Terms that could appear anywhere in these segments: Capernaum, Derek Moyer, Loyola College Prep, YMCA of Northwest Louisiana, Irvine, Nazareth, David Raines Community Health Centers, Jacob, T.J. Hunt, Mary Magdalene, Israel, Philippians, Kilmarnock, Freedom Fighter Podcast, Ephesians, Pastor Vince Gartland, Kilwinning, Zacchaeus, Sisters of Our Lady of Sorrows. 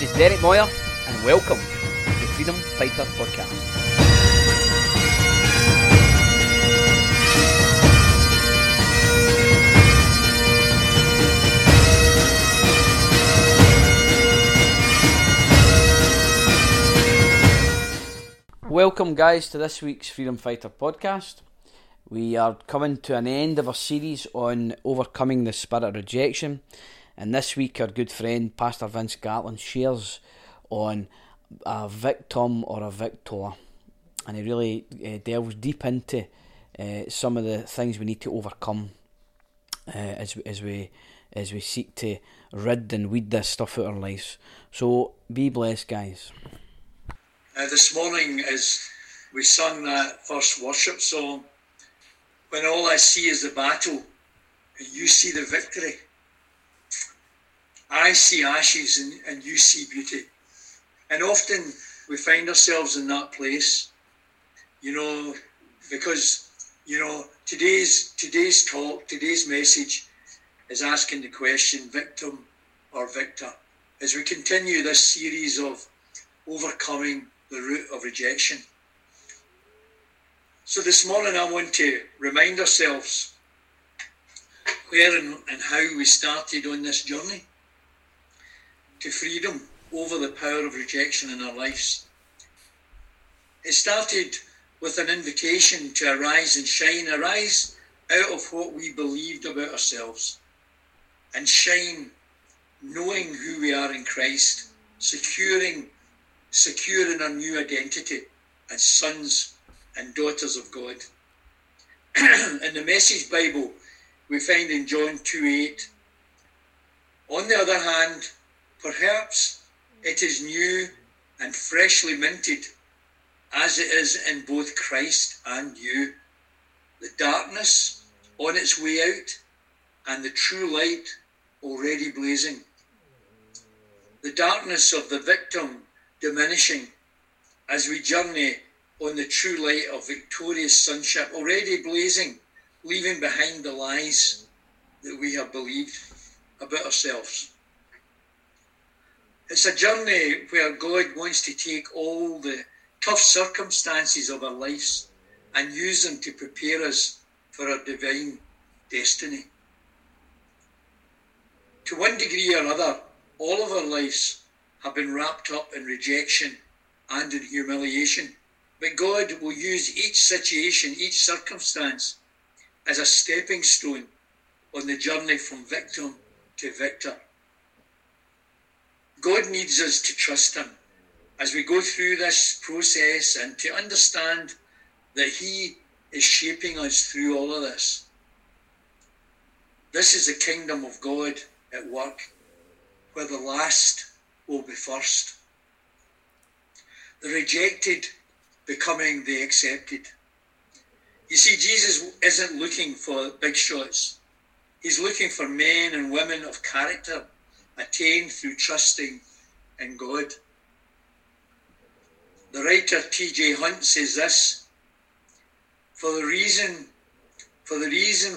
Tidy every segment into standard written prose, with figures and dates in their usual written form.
This is Derek Moyer, and welcome to the Freedom Fighter Podcast. Welcome, guys, to this week's Freedom Fighter Podcast. We are coming to an end of our series on overcoming the spirit of rejection. And this week, our good friend, Pastor Vince Gartland, shares on a victim or a victor. And he really delves deep into some of the things we need to overcome as we seek to rid and weed this stuff out of our lives. So, be blessed, guys. Now, this morning, as we sung that first worship song, when all I see is the battle, and you see the victory. I see ashes and you see beauty. And often we find ourselves in that place, because, today's talk, today's message is asking the question, victim or victor, as we continue this series of overcoming the root of rejection. So this morning I want to remind ourselves where and how we started on this journey to freedom over the power of rejection in our lives. It started with an invitation to arise and shine, arise out of what we believed about ourselves and shine, knowing who we are in Christ, securing our new identity as sons and daughters of God. In the Message Bible, we find in John 2:8, on the other hand, perhaps it is new and freshly minted, as it is in both Christ and you. The darkness on its way out, and the true light already blazing. The darkness of the victim diminishing as we journey on the true light of victorious sonship, already blazing, leaving behind the lies that we have believed about ourselves. It's a journey where God wants to take all the tough circumstances of our lives and use them to prepare us for our divine destiny. To one degree or other, all of our lives have been wrapped up in rejection and in humiliation. But God will use each situation, each circumstance, as a stepping stone on the journey from victim to victor. God needs us to trust him as we go through this process and to understand that he is shaping us through all of this. This is the kingdom of God at work, where the last will be first. The rejected becoming the accepted. You see, Jesus isn't looking for big shots. He's looking for men and women of character, attained through trusting in God. The writer T.J. Hunt says this: For the reason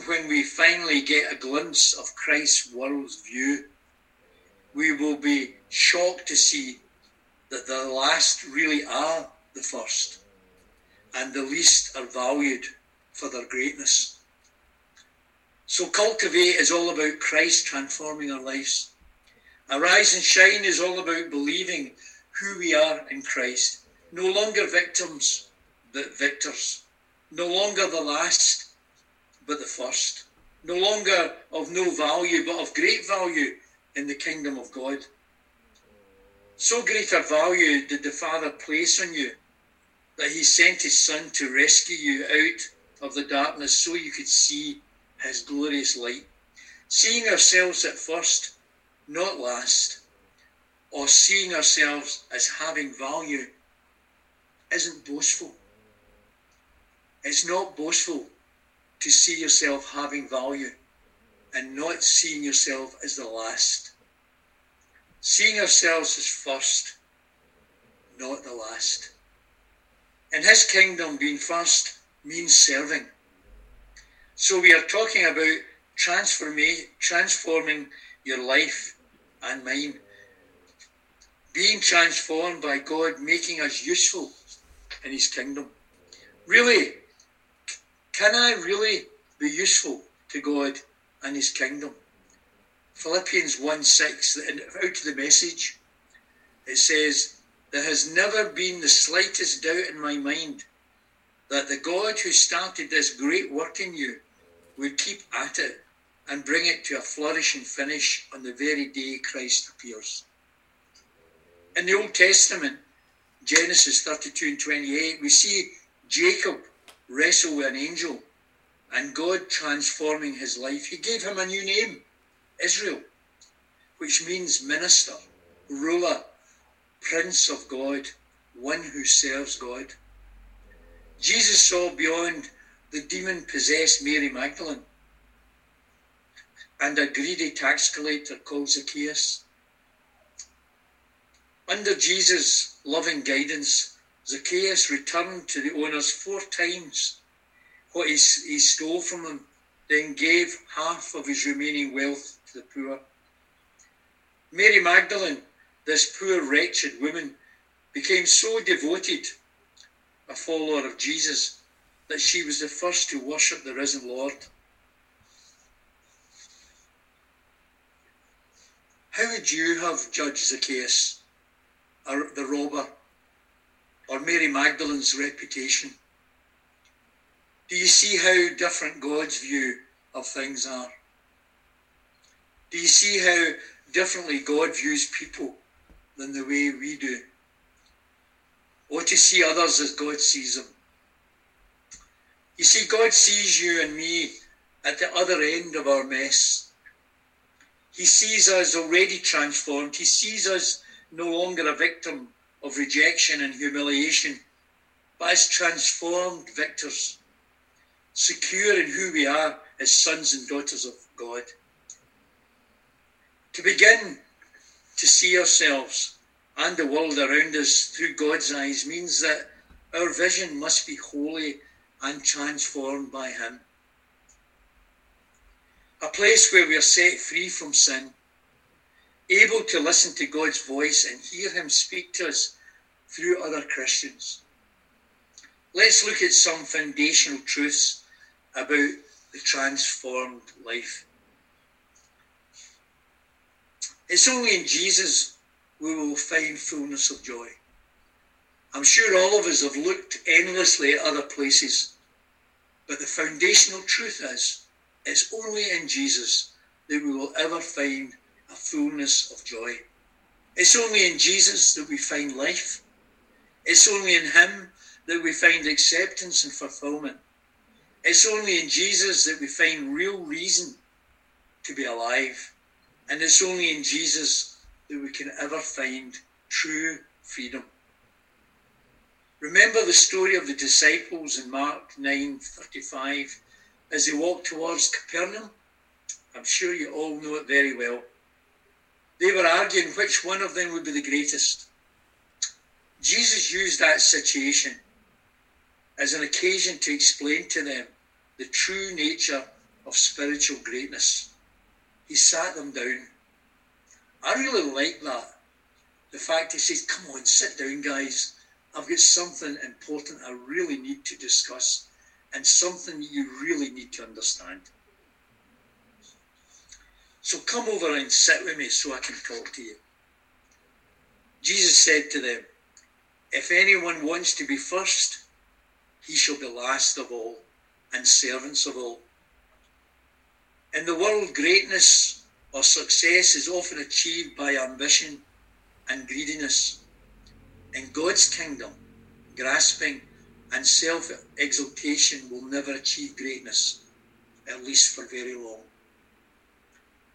when we finally get a glimpse of Christ's world's view, we will be shocked to see that the last really are the first, and the least are valued for their greatness. So cultivate is all about Christ transforming our lives. Arise and shine is all about believing who we are in Christ. No longer victims, but victors. No longer the last, but the first. No longer of no value, but of great value in the kingdom of God. So great a value did the Father place on you that he sent his Son to rescue you out of the darkness so you could see his glorious light. Seeing ourselves at first, not last, or seeing ourselves as having value isn't boastful. It's not boastful to see yourself having value and not seeing yourself as the last. Seeing ourselves as first, not the last. In his kingdom, being first means serving. So we are talking about transforming your life and mine. being transformed by God, making us useful in his kingdom. Really, can I really be useful to God and his kingdom? Philippians 1:6, out of the Message, it says, there has never been the slightest doubt in my mind that the God who started this great work in you would keep at it and bring it to a flourishing finish on the very day Christ appears. In the Old Testament, Genesis 32:28, we see Jacob wrestle with an angel and God transforming his life. He gave him a new name, Israel, which means minister, ruler, prince of God, one who serves God. Jesus saw beyond the demon-possessed Mary Magdalene and a greedy tax collector called Zacchaeus. Under Jesus' loving guidance, Zacchaeus returned to the owners 4 times what he stole from them, then gave half of his remaining wealth to the poor. Mary Magdalene, this poor wretched woman, became so devoted a follower of Jesus that she was the first to worship the risen Lord. How would you have judged Zacchaeus, or the robber, or Mary Magdalene's reputation? Do you see how different God's view of things are? Do you see how differently God views people than the way we do? Or to see others as God sees them. You see, God sees you and me at the other end of our mess. He sees us already transformed. He sees us no longer a victim of rejection and humiliation, but as transformed victors, secure in who we are as sons and daughters of God. To begin to see ourselves and the world around us through God's eyes means that our vision must be holy and transformed by him. A place where we are set free from sin, able to listen to God's voice and hear him speak to us through other Christians. Let's look at some foundational truths about the transformed life. It's only in Jesus we will find fullness of joy. I'm sure all of us have looked endlessly at other places, but the foundational truth is, it's only in Jesus that we will ever find a fullness of joy. It's only in Jesus that we find life. It's only in him that we find acceptance and fulfillment. It's only in Jesus that we find real reason to be alive. And it's only in Jesus that we can ever find true freedom. Remember the story of the disciples in Mark 9:35 as they walked towards Capernaum? I'm sure you all know it very well. They were arguing which one of them would be the greatest. Jesus used that situation as an occasion to explain to them the true nature of spiritual greatness. He sat them down. I really like that. The fact he says, come on, sit down, guys. I've got something important I really need to discuss and something you really need to understand. So come over and sit with me so I can talk to you. Jesus said to them, if anyone wants to be first, he shall be last of all and servants of all. In the world, greatness or success is often achieved by ambition and greediness. In God's kingdom, grasping and self-exaltation will never achieve greatness, at least for very long.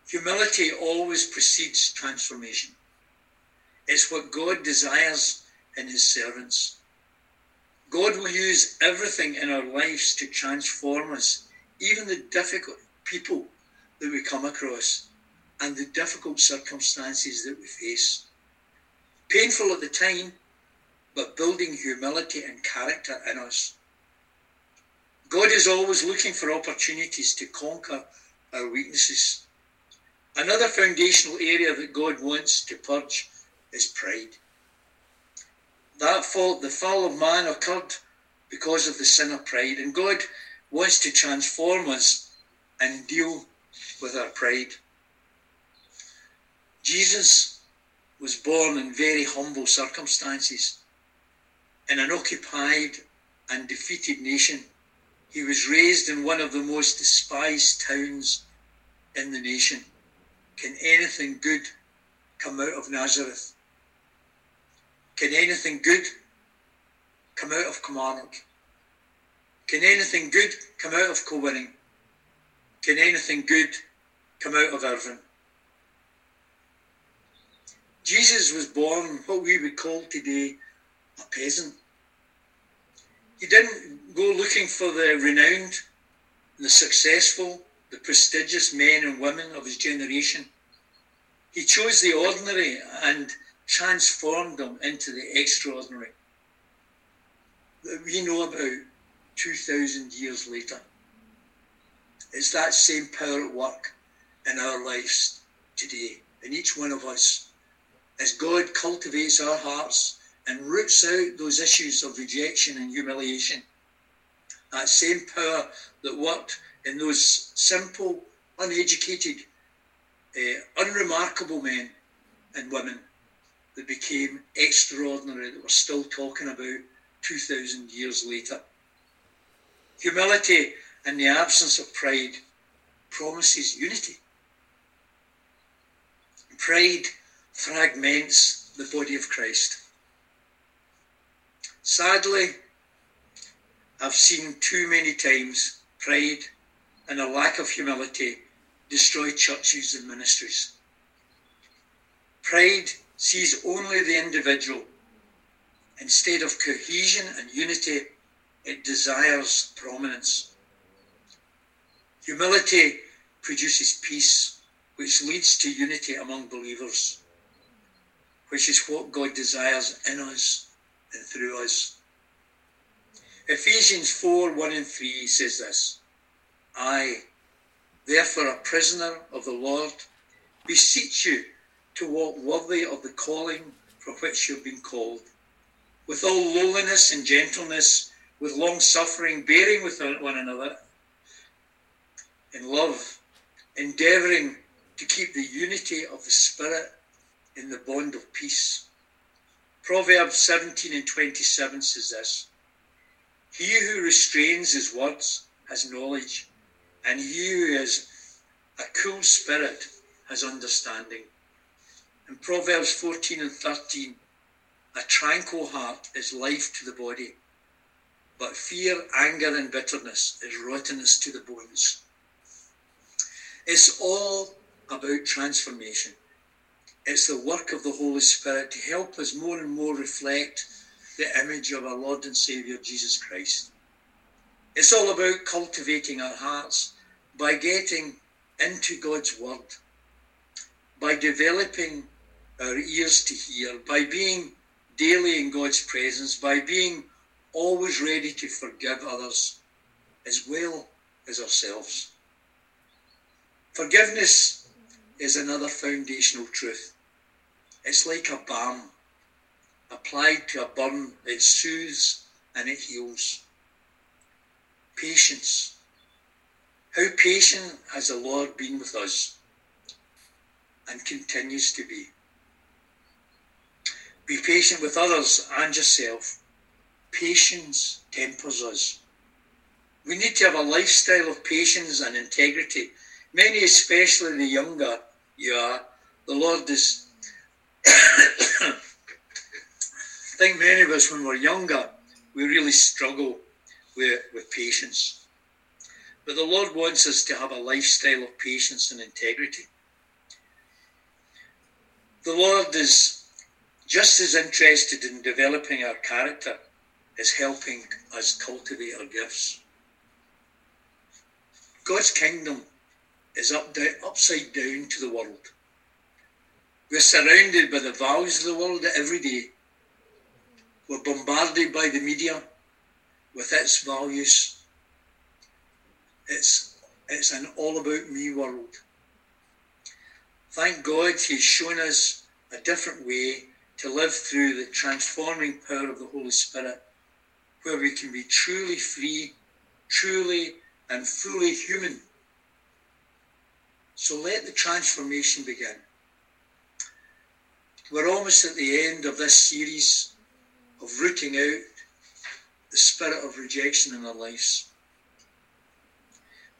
Humility always precedes transformation. It's what God desires in his servants. God will use everything in our lives to transform us, even the difficult people that we come across and the difficult circumstances that we face. Painful at the time, but building humility and character in us. God is always looking for opportunities to conquer our weaknesses. Another foundational area that God wants to purge is pride. That fall, the fall of man occurred because of the sin of pride, and God wants to transform us and deal with our pride. Jesus was born in very humble circumstances. In an occupied and defeated nation, he was raised in one of the most despised towns in the nation. Can anything good come out of Nazareth? Can anything good come out of Kilmarnock? Can anything good come out of Kilwinning? Can anything good come out of Irvine? Jesus was born what we would call today a peasant. He didn't go looking for the renowned, the successful, the prestigious men and women of his generation. He chose the ordinary and transformed them into the extraordinary that we know about 2,000 years later. It's that same power at work in our lives today, in each one of us, as God cultivates our hearts and roots out those issues of rejection and humiliation. That same power that worked in those simple, uneducated, unremarkable men and women that became extraordinary, that we're still talking about 2,000 years later. Humility and the absence of pride promises unity. Pride fragments the body of Christ. Sadly, I've seen too many times pride and a lack of humility destroy churches and ministries. Pride sees only the individual. Instead of cohesion and unity, it desires prominence. Humility produces peace, which leads to unity among believers, which is what God desires in us and through us. Ephesians 4:1-3 says this: I, therefore, a prisoner of the Lord, beseech you to walk worthy of the calling for which you have been called, with all lowliness and gentleness, with long suffering, bearing with one another in love, endeavouring to keep the unity of the Spirit in the bond of peace. Proverbs 17:27 says this: He who restrains his words has knowledge, and he who has a cool spirit has understanding. And Proverbs 14:13: A tranquil heart is life to the body, but fear, anger and bitterness is rottenness to the bones. It's all about transformation. It's the work of the Holy Spirit to help us more and more reflect the image of our Lord and Saviour, Jesus Christ. It's all about cultivating our hearts by getting into God's Word, by developing our ears to hear, by being daily in God's presence, by being always ready to forgive others as well as ourselves. Forgiveness is another foundational truth. It's like a balm applied to a burn. It soothes and it heals. Patience. How patient has the Lord been with us and continues to be. Be patient with others and yourself. Patience tempers us. We need to have a lifestyle of patience and integrity. Many, especially the younger you are, the Lord is... I think many of us, when we're younger, we really struggle with patience. But the Lord wants us to have a lifestyle of patience and integrity. The Lord is just as interested in developing our character is helping us cultivate our gifts. God's kingdom is upside down to the world. We're surrounded by the values of the world every day. We're bombarded by the media with its values. It's an all about me world. Thank God he's shown us a different way to live through the transforming power of the Holy Spirit, where we can be truly free, truly and fully human. So let the transformation begin. We're almost at the end of this series of rooting out the spirit of rejection in our lives.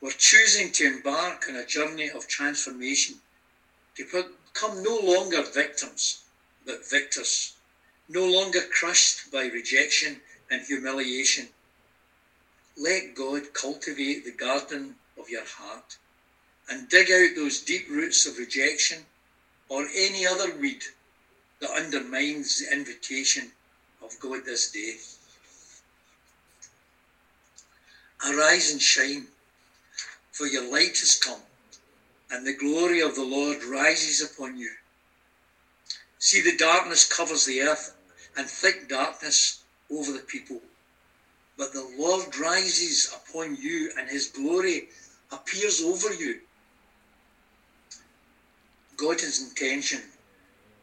We're choosing to embark on a journey of transformation, to become no longer victims, but victors, no longer crushed by rejection and humiliation. Let God cultivate the garden of your heart and dig out those deep roots of rejection or any other weed that undermines the invitation of God this day. Arise and shine, for your light has come, and the glory of the Lord rises upon you. See, the darkness covers the earth, and thick darkness over the people. But the Lord rises upon you, and his glory appears over you. God's intention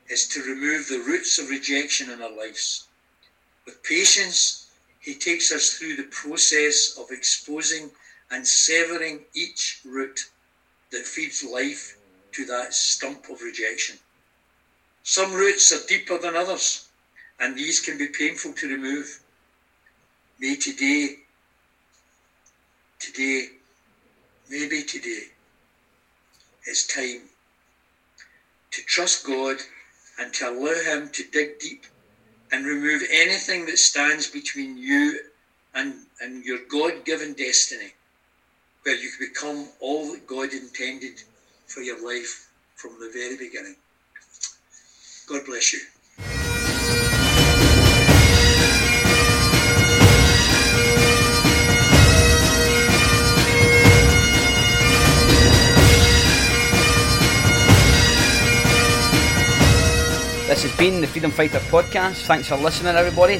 is to remove the roots of rejection in our lives. With patience, he takes us through the process of exposing and severing each root that feeds life to that stump of rejection. Some roots are deeper than others, and these can be painful to remove. May today, is time to trust God and to allow him to dig deep and remove anything that stands between you and your God-given destiny, where you can become all that God intended for your life from the very beginning. God bless you. This has been the Freedom Fighter Podcast. Thanks for listening, everybody.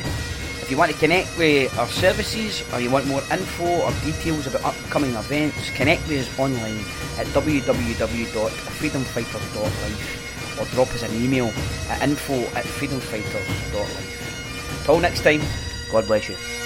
If you want to connect with our services or you want more info or details about upcoming events, connect with us online at www.freedomfighters.life or drop us an email at info@freedomfighters.life. Till next time, God bless you.